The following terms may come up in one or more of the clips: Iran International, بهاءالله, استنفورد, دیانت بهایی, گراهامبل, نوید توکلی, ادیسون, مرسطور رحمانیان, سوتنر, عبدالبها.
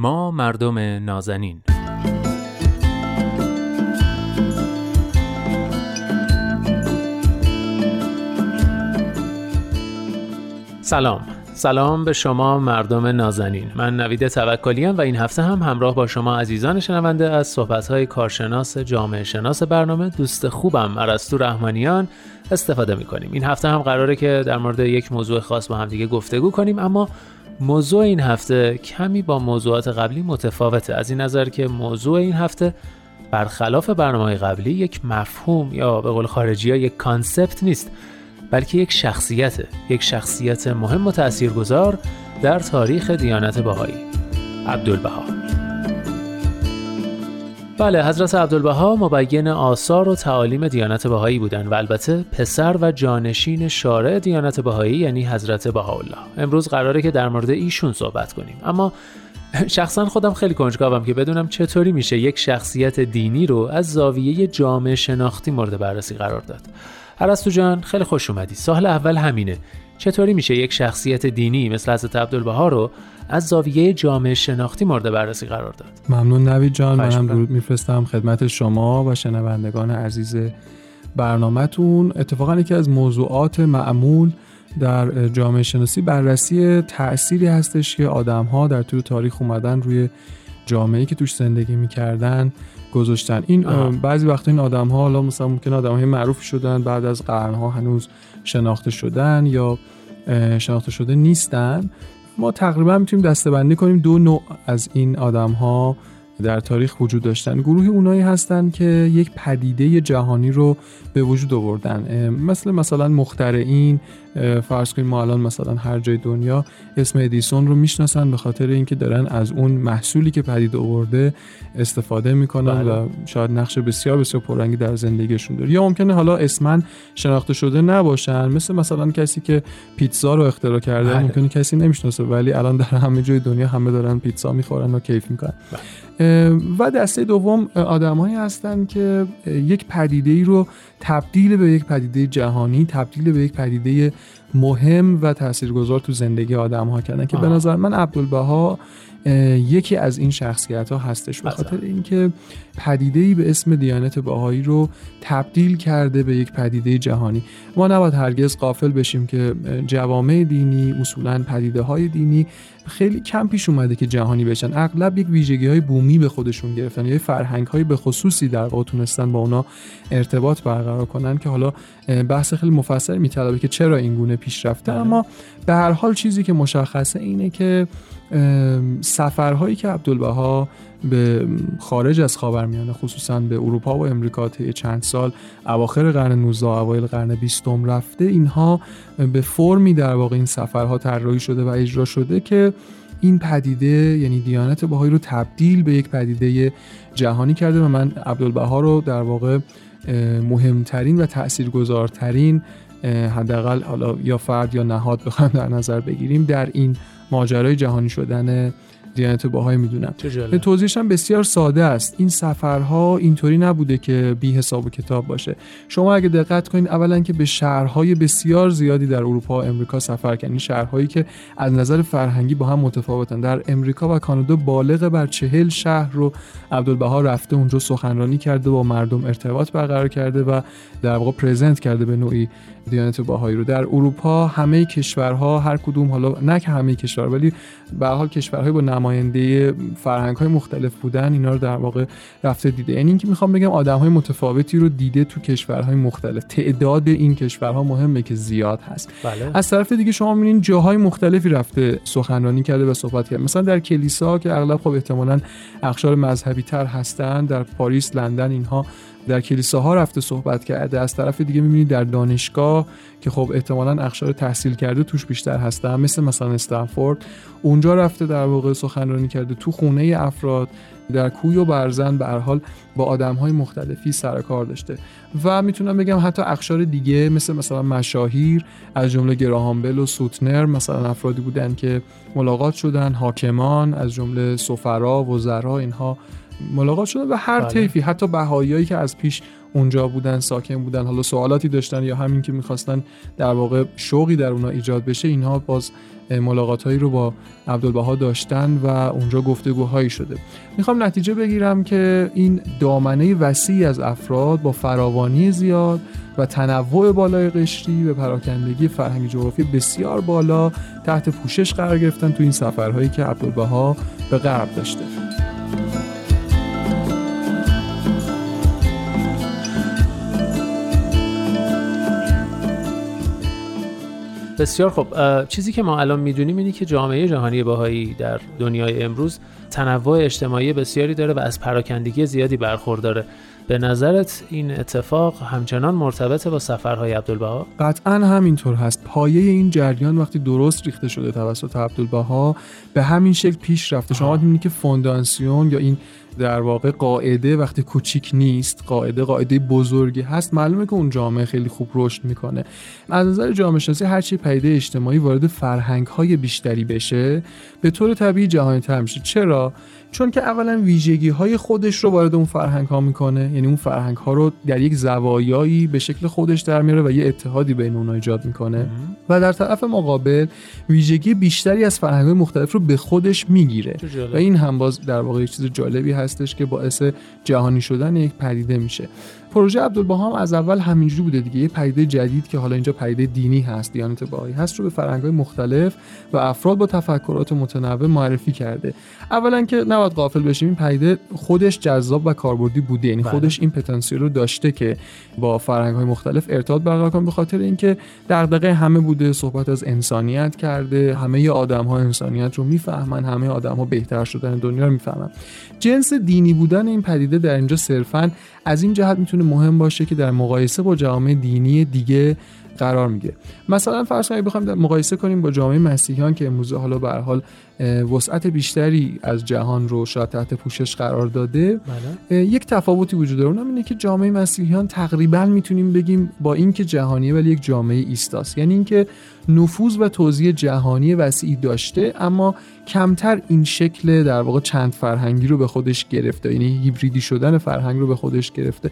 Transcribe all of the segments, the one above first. ما مردم نازنین. سلام به شما مردم نازنین. من نوید توکلی ام و این هفته هم همراه با شما عزیزان شنونده از صحبت‌های کارشناس جامعه شناس برنامه دوست خوبم مرسطور رحمانیان استفاده می‌کنیم. این هفته هم قراره که در مورد یک موضوع خاص با هم دیگه گفتگو کنیم، اما موضوع این هفته کمی با موضوعات قبلی متفاوته، از این نظر که موضوع این هفته برخلاف برنامه‌های قبلی یک مفهوم یا به قول خارجی‌ها یک کانسپت نیست، بلکه یک شخصیت مهم و تأثیرگذار در تاریخ دیانت بهایی، عبدالبها. بله، حضرت عبدالبها مبین آثار و تعالیم دیانت بهایی بودند و البته پسر و جانشین شارع دیانت بهایی یعنی حضرت بهاءالله. امروز قراره که در مورد ایشون صحبت کنیم، اما شخصا خودم خیلی کنجکاوم که بدونم چطوری میشه یک شخصیت دینی رو از زاویه جامعه شناختی مورد بررسی قرار داد. ارسطو جان خیلی خوش اومدی. سوال اول همینه، چطوری میشه یک شخصیت دینی مثل حضرت عبدالبها رو از زاویه جامعه شناختی مورد بررسی قرار داد؟ ممنون نوید جان، منم درود میفرستم خدمت شما و شنوندگان عزیز برنامه‌تون. اتفاقا یکی از موضوعات معمول در جامعه شناسی بررسی تأثیری هستش که آدم‌ها در طول تاریخ اومدن روی جامعه‌ای که توش زندگی می‌کردن گذاشتن. این بعضی وقتا این آدم‌ها حالا مثلا ممکنه آدم‌های معروف شدن، بعد از قرن‌ها هنوز شناخته شدن یا شناخته شده نیستن. ما تقریبا می‌تونیم دسته‌بندی کنیم دو نوع از این آدم‌ها در تاریخ وجود داشتن. گروهی اونایی هستن که یک پدیده جهانی رو به وجود آوردن، مثلا مخترعین. فرض کنیم ما الان مثلا هر جای دنیا اسم ادیسون رو میشناسن به خاطر اینکه دارن از اون محصولی که پدید آورده استفاده میکنن و شاید نقش بسیار بسیار پررنگی در زندگیشون داره. یا ممکنه حالا اسمن شناخته شده نباشن، مثلا کسی که پیتزا رو اختراع کرده ممکنه کسی نمیشناسه، ولی الان در همه جای دنیا همه دارن پیتزا میخورن و کیف میکنن. و دسته دوم آدمایی هستن که یک پدیده‌ای رو تبدیل به یک پدیده جهانی، تبدیل به یک پدیده مهم و تاثیرگذار تو زندگی آدم‌ها کردن که به نظر من عبدالبها یکی از این شخصیت‌ها هستش، به خاطر اینکه پدیده‌ای به اسم دیانت بهایی رو تبدیل کرده به یک پدیده جهانی. ما نباید هرگز غافل بشیم که جوامع دینی اصولاً پدیده‌های دینی خیلی کم پیش اومده که جهانی بشن. اغلب یک ویژگی‌های بومی به خودشون گرفتن یا فرهنگ‌های به خصوصی در واقع تونستن با اونا ارتباط برقرار کنن که حالا بحث خیلی مفصل می‌طلبه که چرا این گونه پیش رفته. اما به هر حال چیزی که مشخصه اینه که سفرهایی که عبدالبها به خارج از خاورمیانه خصوصا به اروپا و امریکا طی چند سال اواخر قرن 19 اوایل قرن 20 رفته، اینها به فرمی در واقع این سفرها طراحی شده و اجرا شده که این پدیده یعنی دیانت بهایی رو تبدیل به یک پدیده جهانی کرده و من عبدالبها رو در واقع مهمترین و تاثیرگذارترین حداقل حالا یا فرد یا نهاد بخوام در نظر بگیریم در این ماجرای جهانی شدن دیانت بهایی میدونم. توضیحش هم بسیار ساده است. این سفرها اینطوری نبوده که بی حساب و کتاب باشه. شما اگه دقت کنین اولا که به شهرهای بسیار زیادی در اروپا و امریکا سفر کردن، شهرهایی که از نظر فرهنگی با هم متفاوتن. در امریکا و کانادا بالغ بر 40 شهر رو عبدالبها رفته، اونجا سخنرانی کرده، با مردم ارتباط برقرار کرده و در واقع پرزنت کرده به نوعی دیانت بهایی رو. در اروپا همه کشورها هر کدوم، حالا نه که همه کشور ولی به هر حال کشورهای با نماینده فرهنگ‌های مختلف بودن اینا رو در واقع رفته دیده. یعنی اینکه میخوام بگم آدم‌های متفاوتی رو دیده تو کشورهای مختلف. تعداد این کشورها مهمه که زیاد هست. بله. از طرف دیگه شما می‌بینین جاهای مختلفی رفته سخنرانی کرده و صحبت کرده، مثلا در کلیسا که اغلب خب احتمالاً اقشار مذهبی تر هستن، در پاریس، لندن اینها در کلیساها رفته صحبت کرده. از طرف دیگه می‌بینید در دانشگاه که خب احتمالاً اقشار تحصیل کرده توش بیشتر هستن، مثلا استنفورد، اونجا رفته در واقع سخنرانی کرده. تو خونه افراد، در کوی و برزن به هر حال با آدم‌های مختلفی سر کار داشته. و میتونم بگم حتی اقشار دیگه مثلا مشاهیر از جمله گراهامبل و سوتنر مثلا افرادی بودن که ملاقات شدن، حاکمان از جمله سفرا و وزرا اینها ملاقات شدن و هر طیفی، حتی بهاییایی که از پیش اونجا بودن، ساکن بودن، حالا سوالاتی داشتن یا همین که می‌خواستن در واقع شوقی در اونا ایجاد بشه، اینها باز ملاقات‌هایی رو با عبدالبها داشتن و اونجا گفتگوهایی شده. میخوام نتیجه بگیرم که این دامنه وسیعی از افراد با فراوانی زیاد و تنوع بالای قشری به پراکندگی فرهنگی جغرافی بسیار بالا تحت پوشش قرار گرفتن تو این سفرهایی که عبدالبها به غرب داشته. بسیار خب، چیزی که ما الان میدونیم اینه که جامعه جهانی بهایی در دنیای امروز تنوع اجتماعی بسیاری داره و از پراکندگی زیادی برخورداره. به نظرت این اتفاق همچنان مرتبطه با سفرهای عبدالبها؟ قطعاً همینطور هست. پایه این جریان وقتی درست ریخته شده توسط عبدالبها به همین شکل پیش رفته. شما می‌بینید که فونداسیون یا این در واقع قاعده وقتی کوچیک نیست، قاعده بزرگی هست، معلومه که اون جامعه خیلی خوب رشد میکنه. از نظر جامعه شناسی هر چی پدیده اجتماعی وارد فرهنگ‌های بیشتری بشه، به طور طبیعی جهانی‌تر میشه. چرا؟ چون که اولا ویژگی‌های خودش رو وارد اون فرهنگ‌ها میکنه، یعنی اون فرهنگ‌ها رو در یک زوایایی به شکل خودش در میاره و یه اتحادی بین اونها ایجاد میکنه، و در طرف مقابل ویژگی بیشتری از فرهنگ‌های مختلف رو به خودش میگیره و این هم باز در واقع چیز جالبی هستش که باعث جهانی شدن یک پدیده میشه. پروژه عبدالبها هم از اول همینجوری بوده دیگه، یه پدیده جدید که حالا اینجا پدیده دینی هست، دیانت بهایی هست، رو به فرهنگ‌های مختلف و افراد با تفکرات متنوع معرفی کرده. اولا که نباید غافل بشیم این پدیده خودش جذاب و کاربردی بوده، یعنی خودش این پتانسیل رو داشته که با فرهنگ‌های مختلف ارتباط برقرار کنه، به خاطر اینکه دغدغه همه بوده، صحبت از انسانیت کرده، همه آدم‌ها انسانیت رو می‌فهمن، همه آدم‌ها بهتر شدن دنیا رو می‌فهمن. جنس دینی بودن این پدیده در اینجا صرفاً از این جهت مهم باشه که در مقایسه با جامعه دینی دیگه قرار میگیره. مثلا فرض کنید بخوایم در مقایسه کنیم با جامعه مسیحیان که امروز حالا به هر حال وسعت بیشتری از جهان رو شاید تحت پوشش قرار داده، یک تفاوتی وجود داره، اونم اینه که جامعه مسیحیان تقریبا میتونیم بگیم با اینکه جهانیه ولی یک جامعه ایستاست، یعنی اینکه نفوذ و توزیع جهانی وسیعی داشته اما کمتر این شکل در واقع چند فرهنگی رو به خودش گرفته، یعنی هیبریدی شدن فرهنگ رو به خودش گرفته.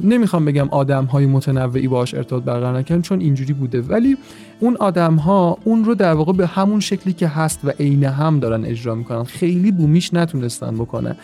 نمیخوام بگم آدم‌های متنوعی باهاش ارتباط برقرار نکنن چون اینجوری بوده، ولی اون آدم‌ها اون رو در واقع به همون شکلی که هست و عین هم دارن اجرا میکنن، خیلی بومیش نتونستن بکنن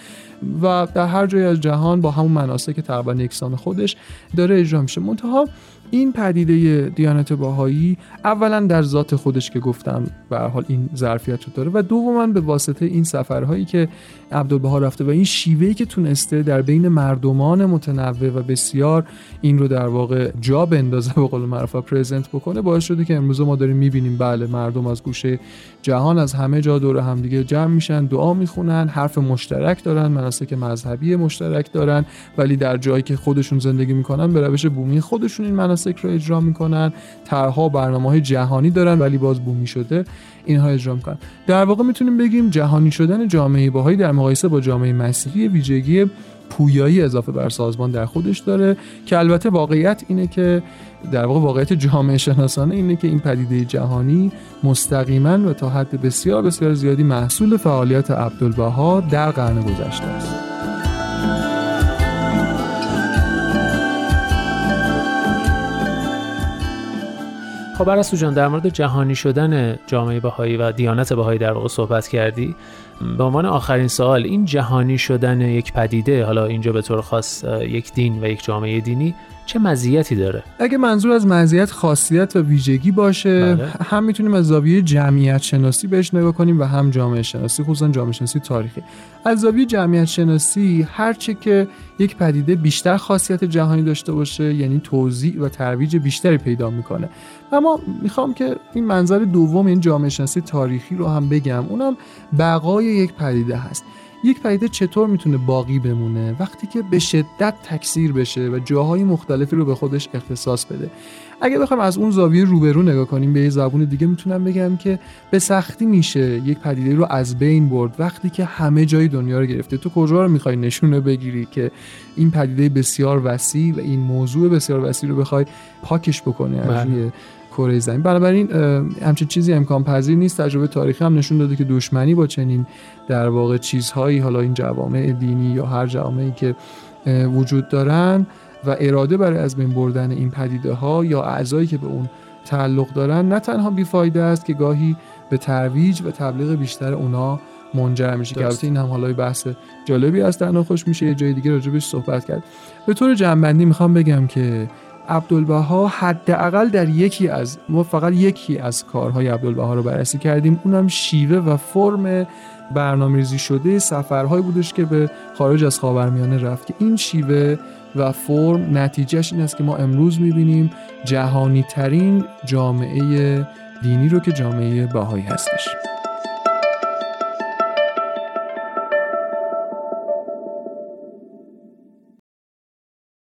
و در هر جای از جهان با همون مناسک تقریبا یکسان خودش داره اجرا میشه. منتها این پدیده دیانت بهایی اولا در ذات خودش که گفتم به هر حال این ظرفیت رو داره و دوما به واسطه این سفرهایی که عبدالبها رفته و این شیوهی که تونسته در بین مردمان متنوع و بسیار این رو در واقع جا بندازه، به قول معروف پرزنت بکنه، باعث شده که امروز ما داریم میبینیم بله مردم از گوشه جهان از همه جا دور هم دیگه جمع میشن، دعا میخونن، حرف مشترک دارن، مناسک مذهبی مشترک دارن، ولی در جایی که خودشون زندگی میکنن به روش بومی خودشون این مناسک رو اجرا میکنن، طرح‌ها برنامه‌های جهانی دارن ولی باز بومی شده اینها اجرا میکنن. در واقع میتونیم بگیم جهانی شدن جامعه بهایی در مقایسه با جامعه مسیحی ویژگی پویایی اضافه بر سازمان در خودش داره که البته واقعیت اینه که در واقع واقعیت جامعه شناسانه اینه که این پدیده جهانی مستقیما و تا حد بسیار بسیار زیادی محصول فعالیت عبدالبها در قرن گذشته است. خب ارسطو جان، در مورد جهانی شدن جامعه بهایی و دیانت بهایی در واقع صحبت کردی. به عنوان آخرین سوال، این جهانی شدن یک پدیده، حالا اینجا به طور خاص یک دین و یک جامعه دینی، چه مزیتی داره؟ اگه منظور از مزیت خاصیت و ویژگی باشه، بله، هم میتونیم از زاویه جمعیت شناسی بهش نگاه کنیم و هم جامعه شناسی، خصوصا جامعه شناسی تاریخی. از زاویه جمعیت شناسی هر چه که یک پدیده بیشتر خاصیت جهانی داشته باشه، یعنی توزیع و ترویج بیشتری پیدا میکنه. اما میخوام که این منظر دوم، این جامعه شناسی تاریخی رو هم بگم، اونم بقای یک پدیده هست. یک پدیده چطور میتونه باقی بمونه؟ وقتی که به شدت تکثیر بشه و جاهای مختلفی رو به خودش اختصاص بده. اگه بخوام از اون زاویه روبرو نگاه کنیم، به یه زبون دیگه میتونم بگم که به سختی میشه یک پدیده رو از بین برد وقتی که همه جای دنیا رو گرفته. تو کجا رو میخوای نشونه بگیری که این پدیده بسیار وسیع و این موضوع بسیار وسیع رو بخوای پاکش بکنی از روی کره زمین؟ بنابراین همچین چیزی امکان پذیر نیست. تجربه تاریخی هم نشون داده که دشمنی با چنین در واقع چیزهایی، حالا این جوامع دینی یا هر جامعه‌ای که وجود دارن، و اراده برای از بین بردن این پدیده‌ها یا اعضایی که به اون تعلق دارن نه تنها بیفایده است که گاهی به ترویج و تبلیغ بیشتر اونها منجر میشه. البته این هم حالا بحث جالبی است، درنا خوش میشه یه جای دیگه راجبش صحبت کرد. به طور جمع‌بندی میخوام بگم که عبدالبها حداقل در یکی از ما فقط یکی از کارهای عبدالبها رو بررسی کردیم، اونم شیوه و فرم برنامه‌ریزی شده سفرهایی بودش که به خارج از خاورمیانه رفت که این شیوه و فرم نتیجهش این است که ما امروز می‌بینیم جهانی ترین جامعه دینی رو که جامعه بهایی هستش.